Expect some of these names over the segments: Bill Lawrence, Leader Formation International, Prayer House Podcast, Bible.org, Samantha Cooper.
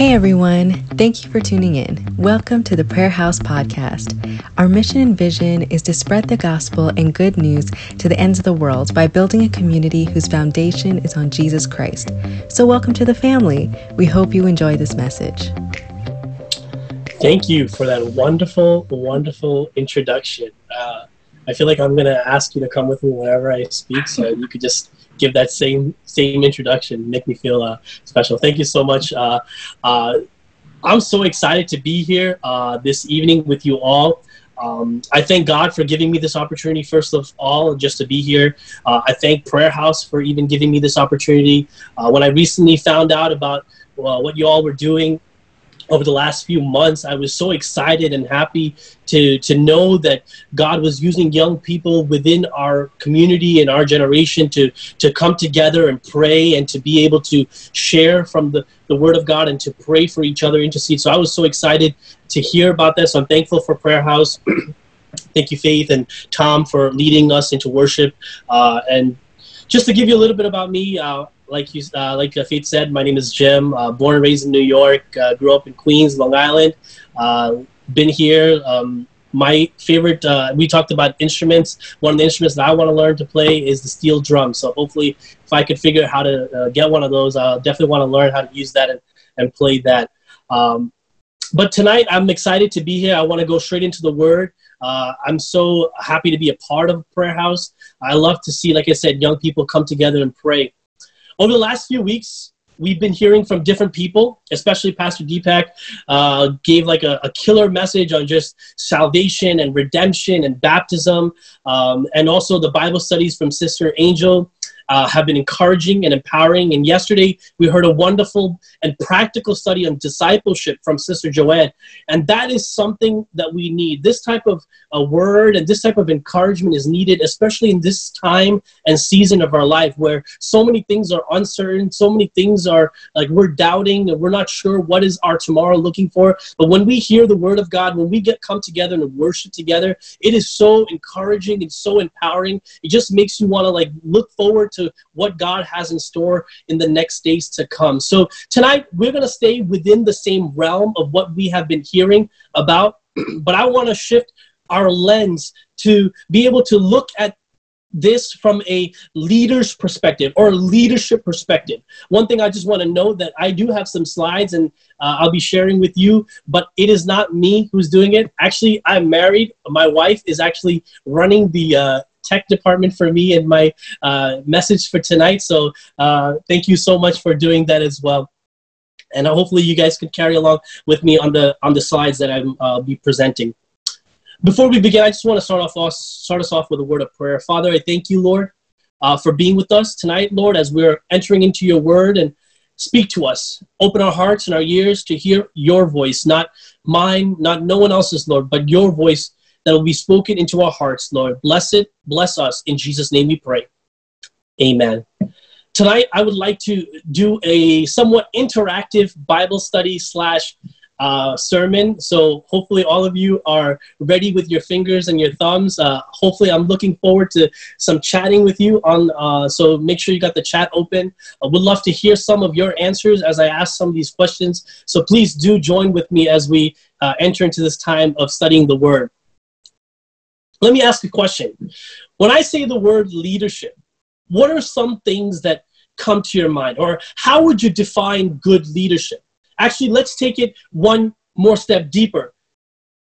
Hey everyone, thank you for tuning in. Welcome to the Prayer House Podcast. Our mission and vision is to spread the gospel and good news to the ends of the world by building a community whose foundation is on Jesus Christ. So welcome to the family. We hope you enjoy this message. Thank you for that wonderful, wonderful introduction. I feel like I'm going to ask you to come with me whenever I speak, so you could just give that same introduction, make me feel special. Thank you so much. I'm so excited to be here this evening with you all. I thank God for giving me this opportunity, first of all, just to be here. I thank Prayer House for even giving me this opportunity. When I recently found out about what you all were doing over the last few months, I was so excited and happy to know that God was using young people within our community and our generation to come together and pray and to be able to share from the Word of God and to pray for each other, intercede. So I was so excited to hear about this. I'm thankful for Prayer House. Thank you, Faith and Tom, for leading us into worship. And just to give you a little bit about me, like Faith said, my name is Jim, born and raised in New York, grew up in Queens, Long Island, been here. My favorite, we talked about instruments. One of the instruments that I want to learn to play is the steel drum. So hopefully if I could figure out how to get one of those, I'll definitely want to learn how to use that and play that. But tonight I'm excited to be here. I want to go straight into the Word. I'm so happy to be a part of Prayer House. I love to see, like I said, young people come together and pray. Over the last few weeks, we've been hearing from different people, especially Pastor Deepak gave like a killer message on just salvation and redemption and baptism. And also the Bible studies from Sister Angel have been encouraging and empowering. And yesterday, we heard a wonderful and practical study on discipleship from Sister Joanne. And that is something that we need. This type of a word and this type of encouragement is needed, especially in this time and season of our life where so many things are uncertain, so many things are like we're doubting and we're not sure what is our tomorrow looking for. But when we hear the Word of God, when we come together and worship together, it is so encouraging and so empowering. It just makes you want to like look forward to what God has in store in the next days to come. So tonight, we're going to stay within the same realm of what we have been hearing about, but I want to shift our lens to be able to look at this from a leader's perspective or leadership perspective. One thing I just want to note that I do have some slides and I'll be sharing with you, but it is not me who's doing it. Actually, I'm married. My wife is actually running the tech department for me and my message for tonight. So thank you so much for doing that as well. And hopefully you guys can carry along with me on the slides that I'll be presenting. Before we begin, I just want to start us off with a word of prayer. Father, I thank you, Lord, for being with us tonight, Lord, as we're entering into your word, and speak to us. Open our hearts and our ears to hear your voice, not mine, not no one else's, Lord, but your voice that will be spoken into our hearts, Lord. Bless it, bless us. In Jesus' name we pray. Amen. Tonight, I would like to do a somewhat interactive Bible study / sermon. So hopefully all of you are ready with your fingers and your thumbs. Hopefully I'm looking forward to some chatting with you on. So make sure you got the chat open. I would love to hear some of your answers as I ask some of these questions. So please do join with me as we enter into this time of studying the Word. Let me ask a question. When I say the word leadership, what are some things that come to your mind? Or how would you define good leadership? Actually, let's take it one more step deeper.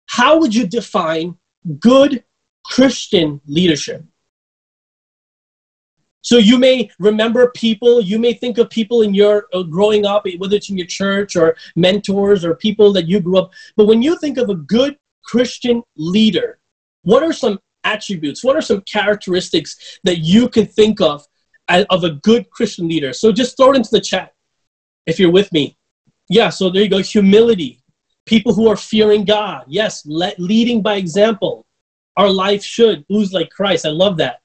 How would you define good Christian leadership? So you may remember people, you may think of people in your growing up, whether it's in your church or mentors or people that you grew up. But when you think of a good Christian leader, what are some attributes? What are some characteristics that you can think of a good Christian leader? So just throw it into the chat if you're with me. Yeah, so there you go. Humility. People who are fearing God. Yes, leading by example. Our life should ooze like Christ. I love that.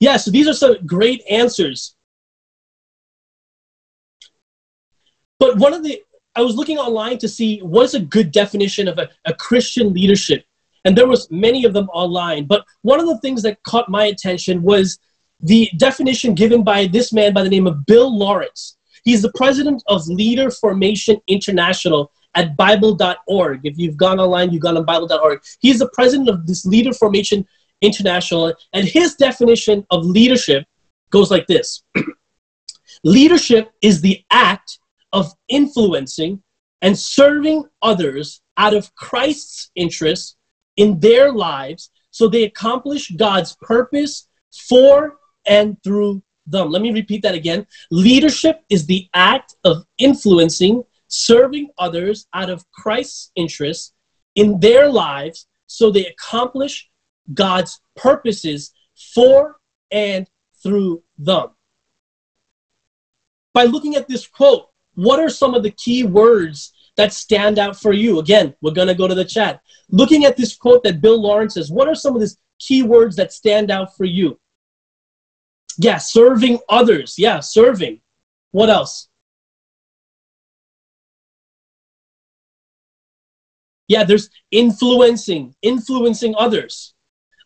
Yeah, so these are some great answers. But I was looking online to see what is a good definition of a Christian leadership. And there was many of them online. But one of the things that caught my attention was the definition given by this man by the name of Bill Lawrence. He's the president of Leader Formation International at Bible.org. If you've gone online, you've gone on Bible.org. He's the president of this Leader Formation International, and his definition of leadership goes like this. Leadership is the act of influencing and serving others out of Christ's interests in their lives so they accomplish God's purpose for and through them. Let me repeat that again. Leadership is the act of influencing, serving others out of Christ's interests in their lives so they accomplish God's purposes for and through them. By looking at this quote, what are some of the key words that stand out for you? Again, we're going to go to the chat. Looking at this quote that Bill Lawrence says, what are some of these key words that stand out for you? Yeah, serving others. Yeah, serving. What else? Yeah, there's influencing, influencing others.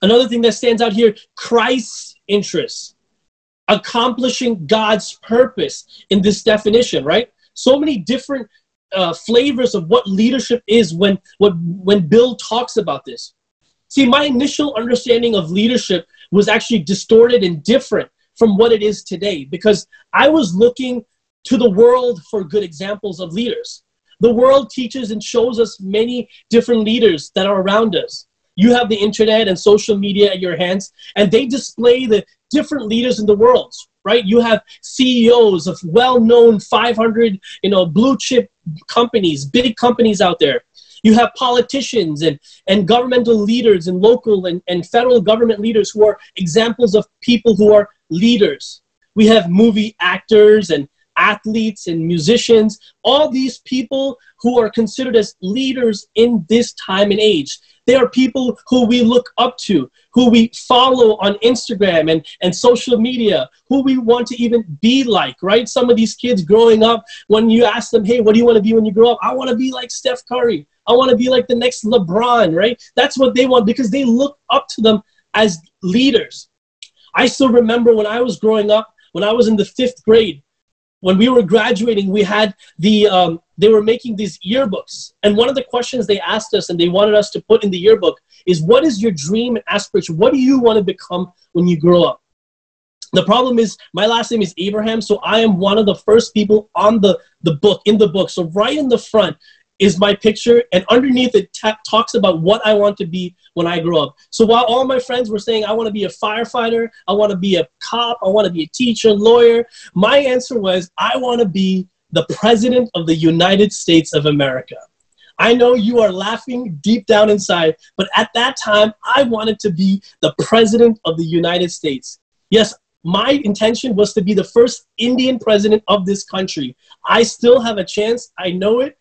Another thing that stands out here, Christ's interests, accomplishing God's purpose in this definition, right? So many different flavors of what leadership is when Bill talks about this. See, my initial understanding of leadership was actually distorted and different from what it is today because I was looking to the world for good examples of leaders. The world teaches and shows us many different leaders that are around us. You have the internet and social media at your hands, and they display the different leaders in the world, right? You have CEOs of well-known 500, blue-chip companies, big companies out there. You have politicians and governmental leaders and local and federal government leaders who are examples of people who are leaders. We have movie actors and athletes and musicians, all these people who are considered as leaders in this time and age. They are people who we look up to, who we follow on Instagram and social media, who we want to even be like, right? Some of these kids growing up, when you ask them, hey, what do you want to be when you grow up? I want to be like Steph Curry. I want to be like the next LeBron, right? That's what they want because they look up to them as leaders. I still remember when I was growing up, when I was in the 5th grade, when we were graduating, we had they were making these yearbooks. And one of the questions they asked us and they wanted us to put in the yearbook is, what is your dream and aspiration? What do you want to become when you grow up? The problem is my last name is Abraham, so I am one of the first people on in the book. So right in the front is my picture, and underneath it talks about what I want to be when I grow up. So while all my friends were saying, I want to be a firefighter, I want to be a cop, I want to be a teacher, lawyer, my answer was, I want to be the President of the United States of America. I know you are laughing deep down inside, but at that time, I wanted to be the President of the United States. Yes, my intention was to be the first Indian president of this country. I still have a chance, I know it.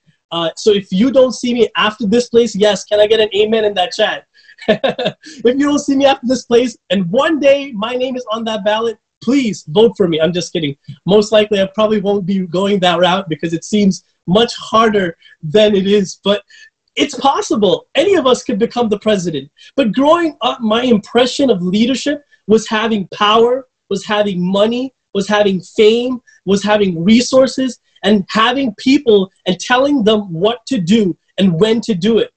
So if you don't see me after this place, yes, can I get an amen in that chat? If you don't see me after this place, and one day my name is on that ballot, please vote for me. I'm just kidding. Most likely, I probably won't be going that route because it seems much harder than it is. But it's possible. Any of us could become the president. But growing up, my impression of leadership was having power, was having money, was having fame, was having resources, and having people and telling them what to do and when to do it.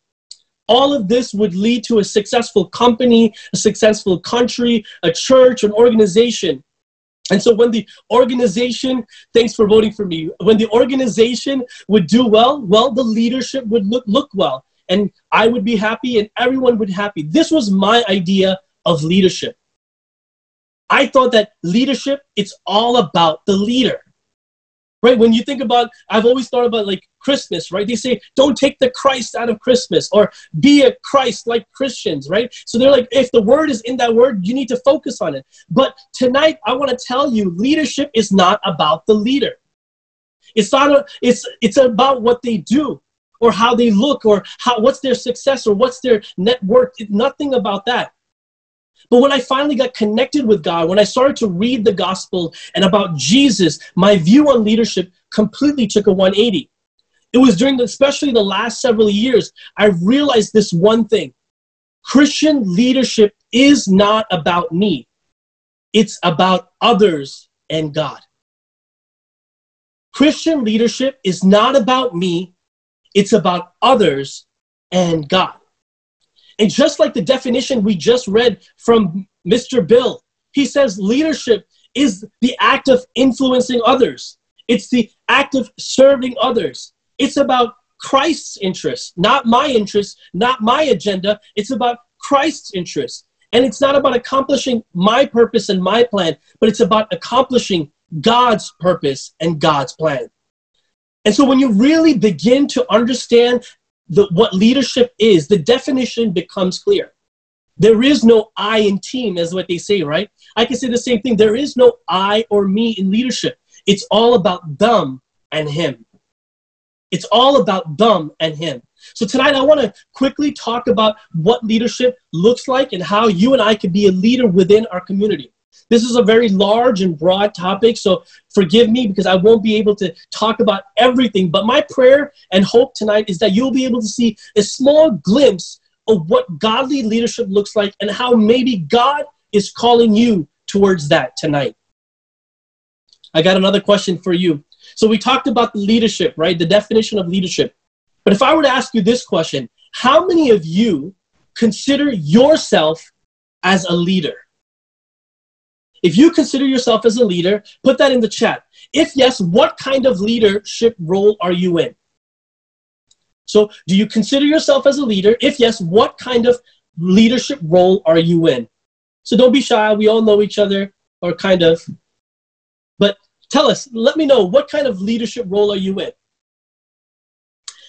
All of this would lead to a successful company, a successful country, a church, an organization. And so when the organization, thanks for voting for me, when the organization would do well, the leadership would look well. And I would be happy and everyone would be happy. This was my idea of leadership. I thought that leadership, it's all about the leader. Right? When you think about, I've always thought about like Christmas, right? They say, don't take the Christ out of Christmas or be a Christ like Christians, right? So they're like, if the word is in that word, you need to focus on it. But tonight, I want to tell you, leadership is not about the leader. It's not, it's about what they do or how they look or what's their success or what's their net worth. It's nothing about that. But when I finally got connected with God, when I started to read the gospel and about Jesus, my view on leadership completely took a 180. It was during, especially the last several years, I realized this one thing. Christian leadership is not about me. It's about others and God. Christian leadership is not about me. It's about others and God. And just like the definition we just read from Mr. Bill, he says leadership is the act of influencing others. It's the act of serving others. It's about Christ's interests, not my interests, not my agenda. It's about Christ's interests. And it's not about accomplishing my purpose and my plan, but it's about accomplishing God's purpose and God's plan. And so when you really begin to understand what leadership is, the definition becomes clear. There is no I in team, is what they say, right? I can say the same thing. There is no I or me in leadership. It's all about them and him. It's all about them and him. So tonight I want to quickly talk about what leadership looks like and how you and I can be a leader within our community. This is a very large and broad topic, so forgive me because I won't be able to talk about everything. But my prayer and hope tonight is that you'll be able to see a small glimpse of what godly leadership looks like and how maybe God is calling you towards that tonight. I got another question for you. So we talked about the leadership, right? The definition of leadership. But if I were to ask you this question, how many of you consider yourself as a leader? If you consider yourself as a leader, put that in the chat. If yes, what kind of leadership role are you in? So do you consider yourself as a leader? If yes, what kind of leadership role are you in? So don't be shy. We all know each other, or kind of. But tell us, let me know, what kind of leadership role are you in?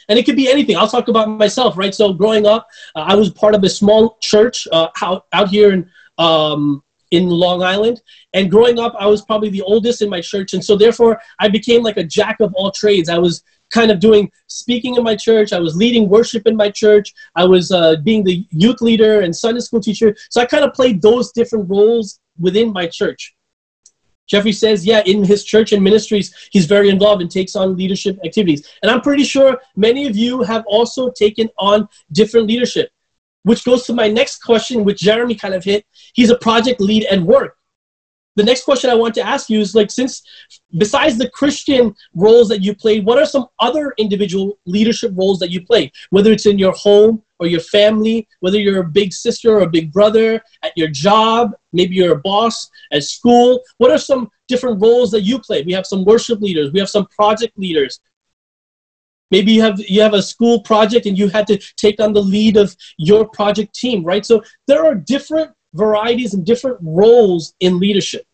And it could be anything. I'll talk about myself, right? So growing up, I was part of a small church out here in Long Island. And growing up, I was probably the oldest in my church. And so therefore, I became like a jack of all trades. I was kind of doing speaking in my church. I was leading worship in my church. I was being the youth leader and Sunday school teacher. So I kind of played those different roles within my church. Jeffrey says, yeah, in his church and ministries, he's very involved and takes on leadership activities. And I'm pretty sure many of you have also taken on different leadership, which goes to my next question, which Jeremy kind of hit. He's a project lead at work. The next question I want to ask you is, like, since besides the Christian roles that you play, what are some other individual leadership roles that you play, whether it's in your home or your family, whether you're a big sister or a big brother, at your job, maybe you're a boss, at school? What are some different roles that you play? We have some worship leaders. We have some project leaders. Maybe you have a school project and you had to take on the lead of your project team, right? So there are different varieties and different roles in leadership.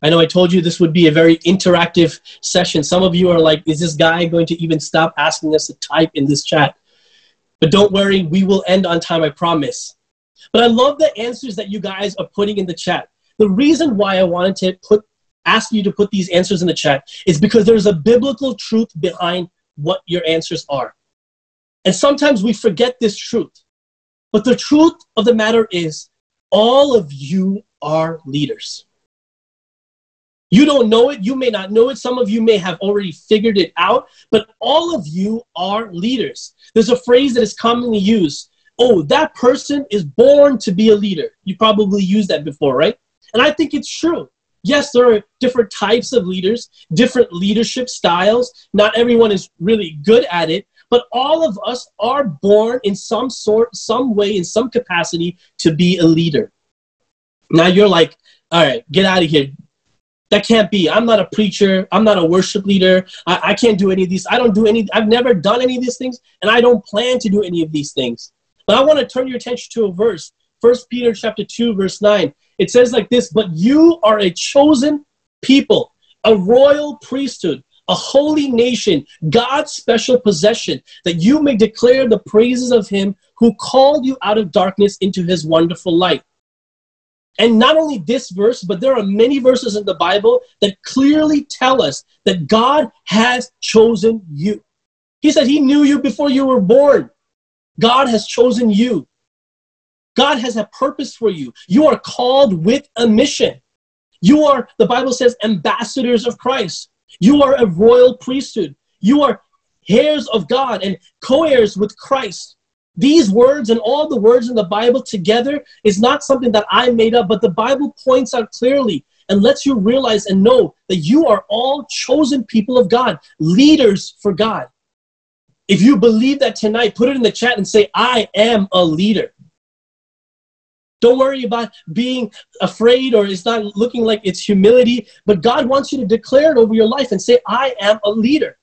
I know I told you this would be a very interactive session. Some of you are like, is this guy going to even stop asking us to type in this chat? But don't worry, we will end on time, I promise. But I love the answers that you guys are putting in the chat. The reason why I wanted to ask you to put these answers in the chat is because there's a biblical truth behind what your answers are. And sometimes we forget this truth. But the truth of the matter is, all of you are leaders. You don't know it. You may not know it. Some of you may have already figured it out, but all of you are leaders. There's a phrase that is commonly used. Oh, that person is born to be a leader. You probably used that before, right? And I think it's true. Yes, there are different types of leaders, different leadership styles. Not everyone is really good at it. But all of us are born in some sort, some way, in some capacity to be a leader. Now you're like, all right, get out of here. That can't be. I'm not a preacher. I'm not a worship leader. I can't do any of these. I've never done any of these things, and I don't plan to do any of these things. But I want to turn your attention to a verse, 1 Peter chapter 2, verse 9. It says like this, but you are a chosen people, a royal priesthood, a holy nation, God's special possession, that you may declare the praises of him who called you out of darkness into his wonderful light. And not only this verse, but there are many verses in the Bible that clearly tell us that God has chosen you. He said he knew you before you were born. God has chosen you. God has a purpose for you. You are called with a mission. You are, the Bible says, ambassadors of Christ. You are a royal priesthood. You are heirs of God and co-heirs with Christ. These words and all the words in the Bible together is not something that I made up, but the Bible points out clearly and lets you realize and know that you are all chosen people of God, leaders for God. If you believe that tonight, put it in the chat and say, I am a leader. Don't worry about being afraid or it's not looking like it's humility, but God wants you to declare it over your life and say, I am a leader.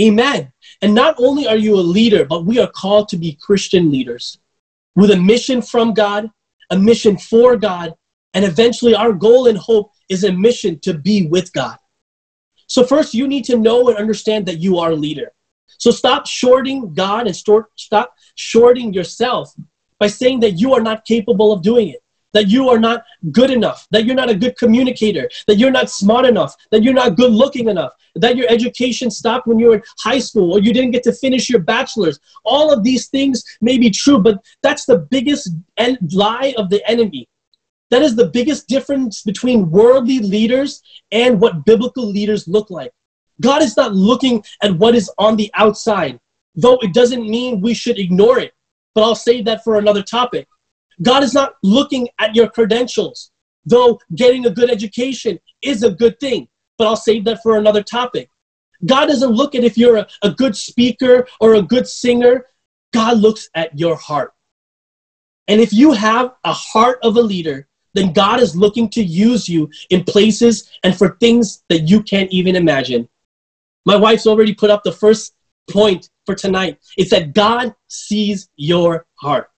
Amen. And not only are you a leader, but we are called to be Christian leaders with a mission from God, a mission for God, and eventually our goal and hope is a mission to be with God. So first, you need to know and understand that you are a leader. So stop shorting God and stop shorting yourself by saying that you are not capable of doing it, that you are not good enough, that you're not a good communicator, that you're not smart enough, that you're not good looking enough, that your education stopped when you were in high school or you didn't get to finish your bachelor's. All of these things may be true, but that's the biggest lie of the enemy. That is the biggest difference between worldly leaders and what biblical leaders look like. God is not looking at what is on the outside, though it doesn't mean we should ignore it, but I'll save that for another topic. God is not looking at your credentials, though getting a good education is a good thing, but I'll save that for another topic. God doesn't look at if you're a good speaker or a good singer. God looks at your heart. And if you have a heart of a leader, then God is looking to use you in places and for things that you can't even imagine. My wife's already put up the first point for tonight. It's that God sees your heart.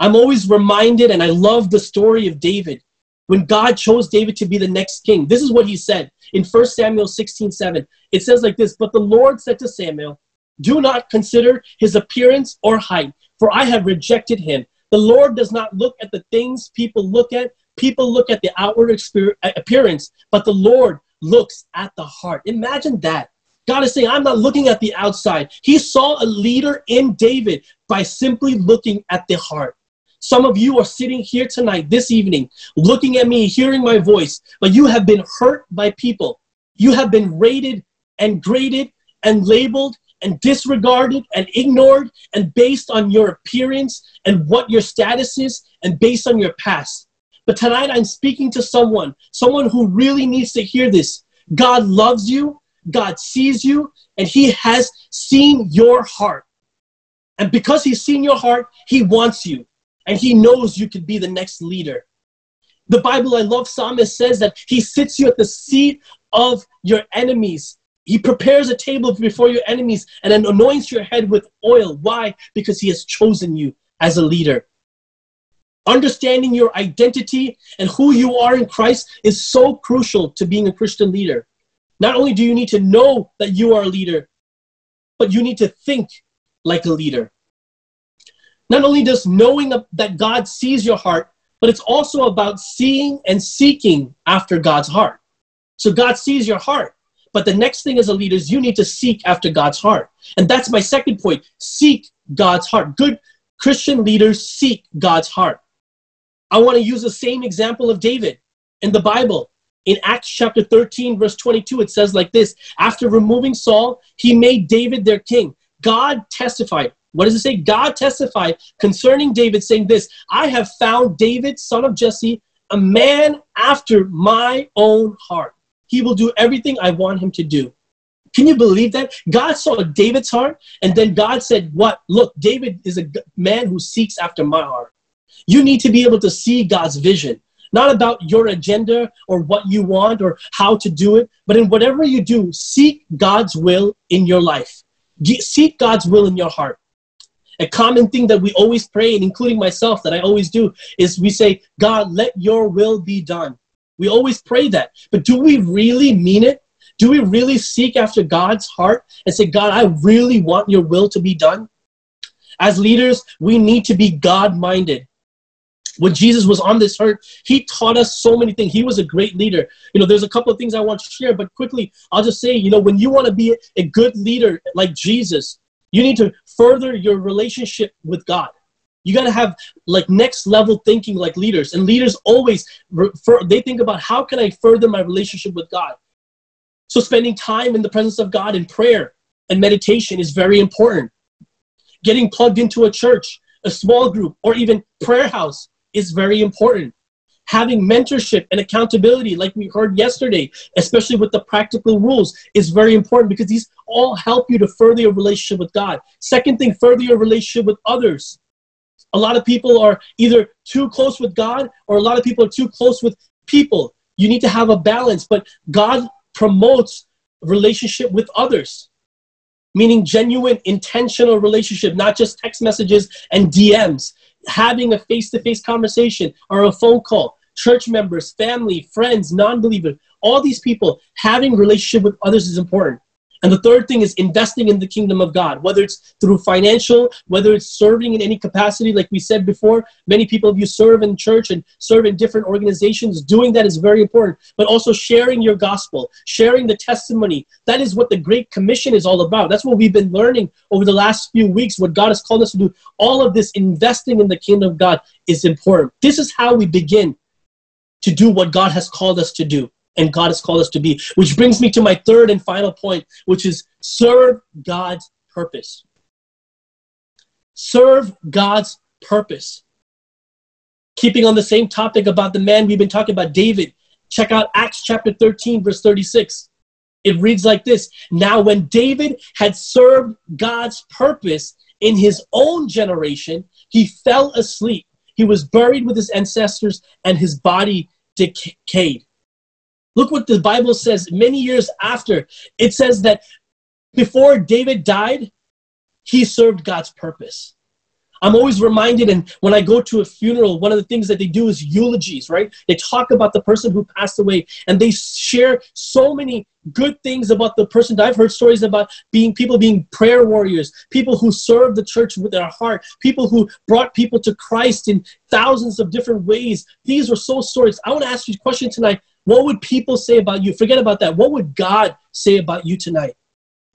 I'm always reminded, and I love the story of David. When God chose David to be the next king, this is what he said in 1 Samuel 16:7. It says like this, "But the Lord said to Samuel, do not consider his appearance or height, for I have rejected him. The Lord does not look at the things people look at. People look at the outward appearance, but the Lord looks at the heart." Imagine that. God is saying, I'm not looking at the outside. He saw a leader in David by simply looking at the heart. Some of you are sitting here tonight, this evening, looking at me, hearing my voice, but you have been hurt by people. You have been rated and graded and labeled and disregarded and ignored and based on your appearance and what your status is and based on your past. But tonight I'm speaking to someone who really needs to hear this. God loves you, God sees you, and He has seen your heart. And because He's seen your heart, He wants you, and He knows you could be the next leader. The Bible, I love, Psalmist says that He sits you at the seat of your enemies. He prepares a table before your enemies and then anoints your head with oil. Why? Because He has chosen you as a leader. Understanding your identity and who you are in Christ is so crucial to being a Christian leader. Not only do you need to know that you are a leader, but you need to think like a leader. Not only does knowing that God sees your heart, but it's also about seeing and seeking after God's heart. So God sees your heart. But the next thing as a leader is you need to seek after God's heart. And that's my second point. Seek God's heart. Good Christian leaders seek God's heart. I want to use the same example of David in the Bible. In Acts chapter 13, verse 22, it says like this, "After removing Saul, he made David their king. God testified." What does it say? God testified concerning David, saying this, "I have found David, son of Jesse, a man after my own heart. He will do everything I want him to do." Can you believe that? God saw David's heart, and then God said, what? Look, David is a man who seeks after my heart. You need to be able to see God's vision, not about your agenda or what you want or how to do it, but in whatever you do, seek God's will in your life. Seek God's will in your heart. A common thing that we always pray, and including myself that I always do, is we say, God, let your will be done. We always pray that, but do we really mean it? Do we really seek after God's heart and say, God, I really want your will to be done? As leaders, we need to be God-minded. When Jesus was on this earth, He taught us so many things. He was a great leader. You know, there's a couple of things I want to share, but quickly, I'll just say, you know, when you want to be a good leader like Jesus, you need to further your relationship with God. You got to have like next level thinking like leaders. And leaders always, they think about how can I further my relationship with God? So spending time in the presence of God in prayer and meditation is very important. Getting plugged into a church, a small group, or even prayer house is very important. having mentorship and accountability, like we heard yesterday, especially with the practical rules, is very important because these all help you to further your relationship with God. Second thing, further your relationship with others. A lot of people are either too close with God or a lot of people are too close with people. You need to have a balance, but God promotes relationship with others, meaning genuine, intentional relationship, not just text messages and DMs, having a face-to-face conversation or a phone call, church members, family, friends, non-believers, all these people, having relationship with others is important. And the third thing is investing in the kingdom of God, whether it's through financial, whether it's serving in any capacity. Like we said before, many people of you serve in church and serve in different organizations. Doing that is very important, but also sharing your gospel, sharing the testimony. That is what the Great Commission is all about. That's what we've been learning over the last few weeks, what God has called us to do. All of this investing in the kingdom of God is important. This is how we begin to do what God has called us to do. And God has called us to be, which brings me to my third and final point, which is serve God's purpose. Serve God's purpose. Keeping on the same topic about the man we've been talking about, David, check out Acts chapter 13, verse 36. It reads like this: Now when David had served God's purpose in his own generation, he fell asleep. He was buried with his ancestors and his body decayed. Look what the Bible says many years after. It says that before David died, he served God's purpose. I'm always reminded, and when I go to a funeral, one of the things that they do is eulogies, right? They talk about the person who passed away, and they share so many good things about the person. I've heard stories about people being prayer warriors, people who served the church with their heart, people who brought people to Christ in thousands of different ways. These were so stories. I want to ask you a question tonight. What would people say about you? Forget about that. What would God say about you tonight?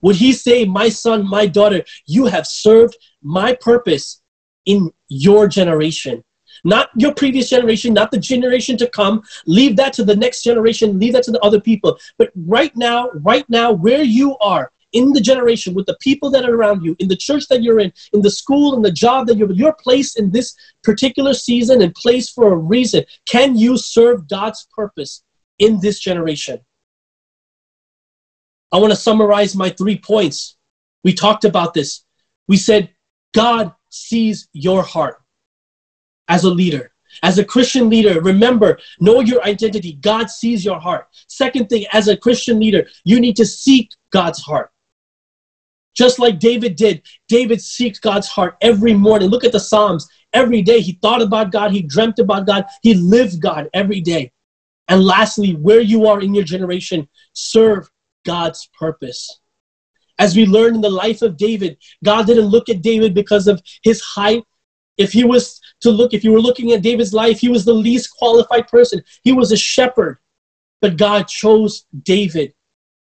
Would he say, my son, my daughter, you have served my purpose in your generation? Not your previous generation, not the generation to come. Leave that to the next generation. Leave that to the other people. But right now, where you are in the generation, with the people that are around you, in the church that you're in the school and the job that you're placed in this particular season and place for a reason, can you serve God's purpose in this generation? I want to summarize my 3 points. We talked about this. We said, God sees your heart as a leader. As a Christian leader, remember, know your identity. God sees your heart. Second thing, as a Christian leader, you need to seek God's heart. Just like David did, David seeks God's heart every morning. Look at the Psalms. Every day he thought about God, he dreamt about God, he lived God every day. And lastly, where you are in your generation, serve God's purpose. As we learn in the life of David, God didn't look at David because of his height. If you were looking at David's life, he was the least qualified person. He was a shepherd. But God chose David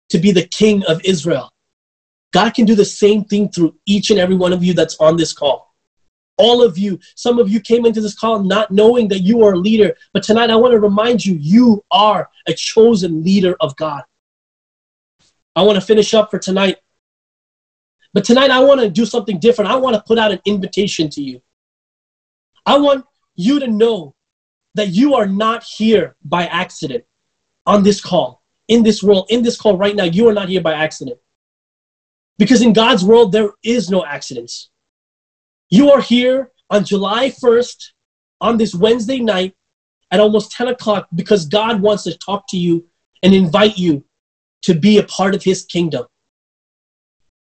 to be the king of Israel. God can do the same thing through each and every one of you that's on this call. All of you, some of you came into this call not knowing that you are a leader. But tonight I want to remind you, you are a chosen leader of God. I want to finish up for tonight. But tonight I want to do something different. I want to put out an invitation to you. I want you to know that you are not here by accident on this call, in this world, in this call right now. You are not here by accident. Because in God's world, there is no accidents. You are here on July 1st, on this Wednesday night at almost 10 o'clock because God wants to talk to you and invite you to be a part of his kingdom.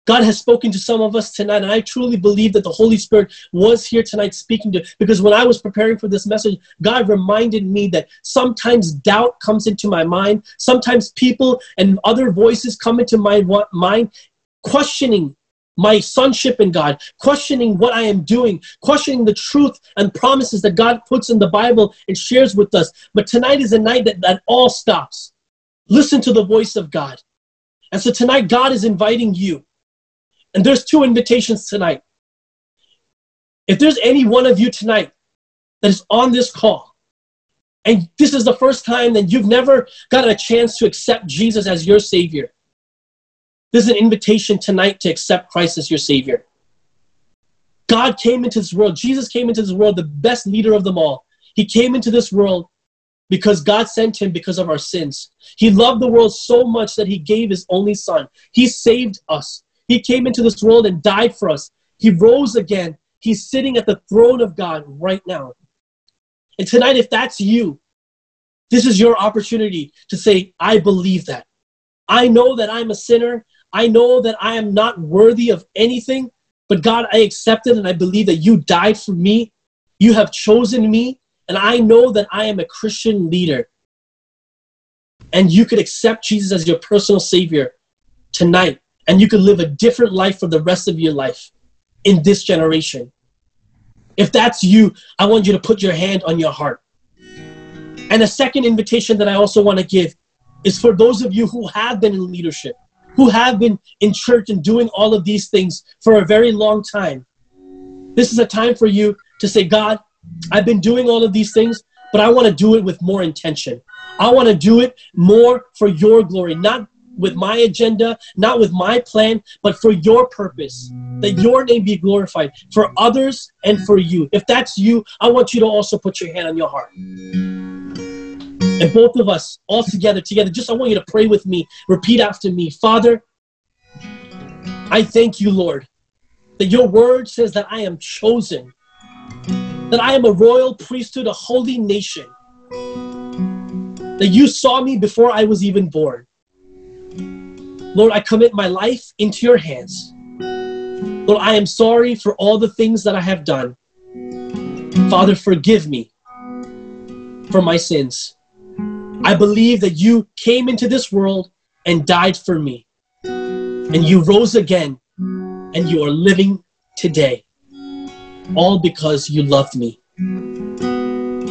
God has spoken to some of us tonight, and I truly believe that the Holy Spirit was here tonight speaking to, because when I was preparing for this message, God reminded me that sometimes doubt comes into my mind. Sometimes people and other voices come into my mind, questioning my sonship in God, questioning what I am doing, questioning the truth and promises that God puts in the Bible and shares with us. But tonight is a night that all stops. Listen to the voice of God. And so tonight, God is inviting you. And there's 2 invitations tonight. If there's any one of you tonight that is on this call, and this is the first time that you've never got a chance to accept Jesus as your Savior, there's an invitation tonight to accept Christ as your Savior. God came into this world. Jesus came into this world, the best leader of them all. He came into this world because God sent him because of our sins. He loved the world so much that he gave his only son. He saved us. He came into this world and died for us. He rose again. He's sitting at the throne of God right now. And tonight, if that's you, this is your opportunity to say, I believe that. I know that I'm a sinner. I know that I am not worthy of anything, but God, I accept it and I believe that you died for me. You have chosen me, and I know that I am a Christian leader. And you could accept Jesus as your personal Savior tonight, and you could live a different life for the rest of your life in this generation. If that's you, I want you to put your hand on your heart. And a second invitation that I also want to give is for those of you who have been in leadership, who have been in church and doing all of these things for a very long time. This is a time for you to say, God, I've been doing all of these things, but I want to do it with more intention. I want to do it more for your glory, not with my agenda, not with my plan, but for your purpose, that your name be glorified for others and for you. If that's you, I want you to also put your hand on your heart. And both of us, all together, just I want you to pray with me. Repeat after me. Father, I thank you, Lord, that your word says that I am chosen, that I am a royal priesthood, a holy nation, that you saw me before I was even born. Lord, I commit my life into your hands. Lord, I am sorry for all the things that I have done. Father, forgive me for my sins. I believe that you came into this world and died for me. And you rose again. And you are living today. All because you loved me.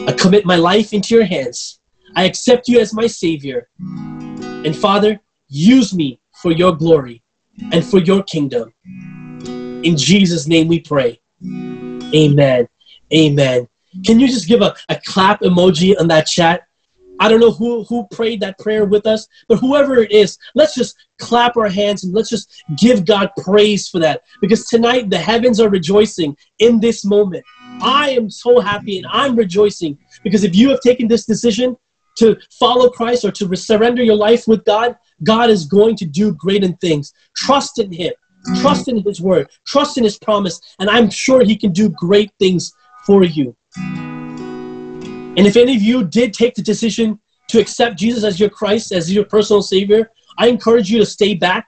I commit my life into your hands. I accept you as my Savior. And Father, use me for your glory and for your kingdom. In Jesus' name we pray. Amen. Amen. Can you just give a clap emoji on that chat? I don't know who prayed that prayer with us, but whoever it is, let's just clap our hands and let's just give God praise for that. Because tonight the heavens are rejoicing in this moment. I am so happy and I'm rejoicing because if you have taken this decision to follow Christ or to surrender your life with God, God is going to do great things. Trust in Him. Trust in His word. Trust in His promise. And I'm sure He can do great things for you. And if any of you did take the decision to accept Jesus as your Christ, as your personal Savior, I encourage you to stay back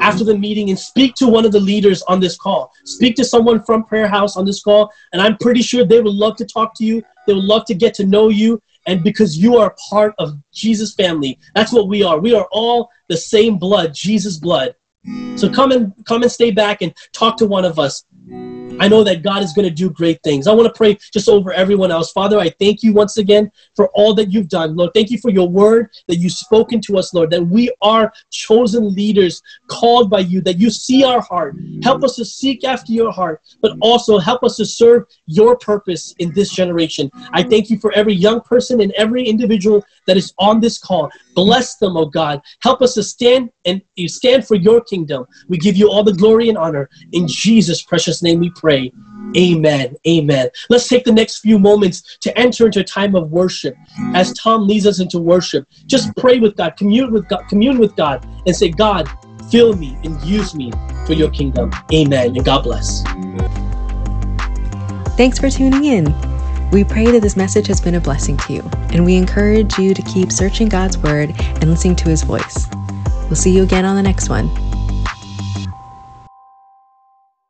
after the meeting and speak to one of the leaders on this call. Speak to someone from Prayer House on this call, and I'm pretty sure they would love to talk to you. They would love to get to know you, and because you are part of Jesus' family. That's what we are. We are all the same blood, Jesus' blood. So come and stay back and talk to one of us. I know that God is going to do great things. I want to pray just over everyone else. Father, I thank you once again for all that you've done. Lord, thank you for your word that you've spoken to us, Lord, that we are chosen leaders called by you, that you see our heart. Help us to seek after your heart, but also help us to serve your purpose in this generation. I thank you for every young person and every individual that is on this call. Bless them, oh God. Help us to stand for your kingdom. We give you all the glory and honor. In Jesus' precious name we pray. Amen. Amen. Let's take the next few moments to enter into a time of worship. As Tom leads us into worship, just pray with God, commune with God, and say, God, fill me and use me for your kingdom. Amen. And God bless. Thanks for tuning in. We pray that this message has been a blessing to you, and we encourage you to keep searching God's word and listening to his voice. We'll see you again on the next one.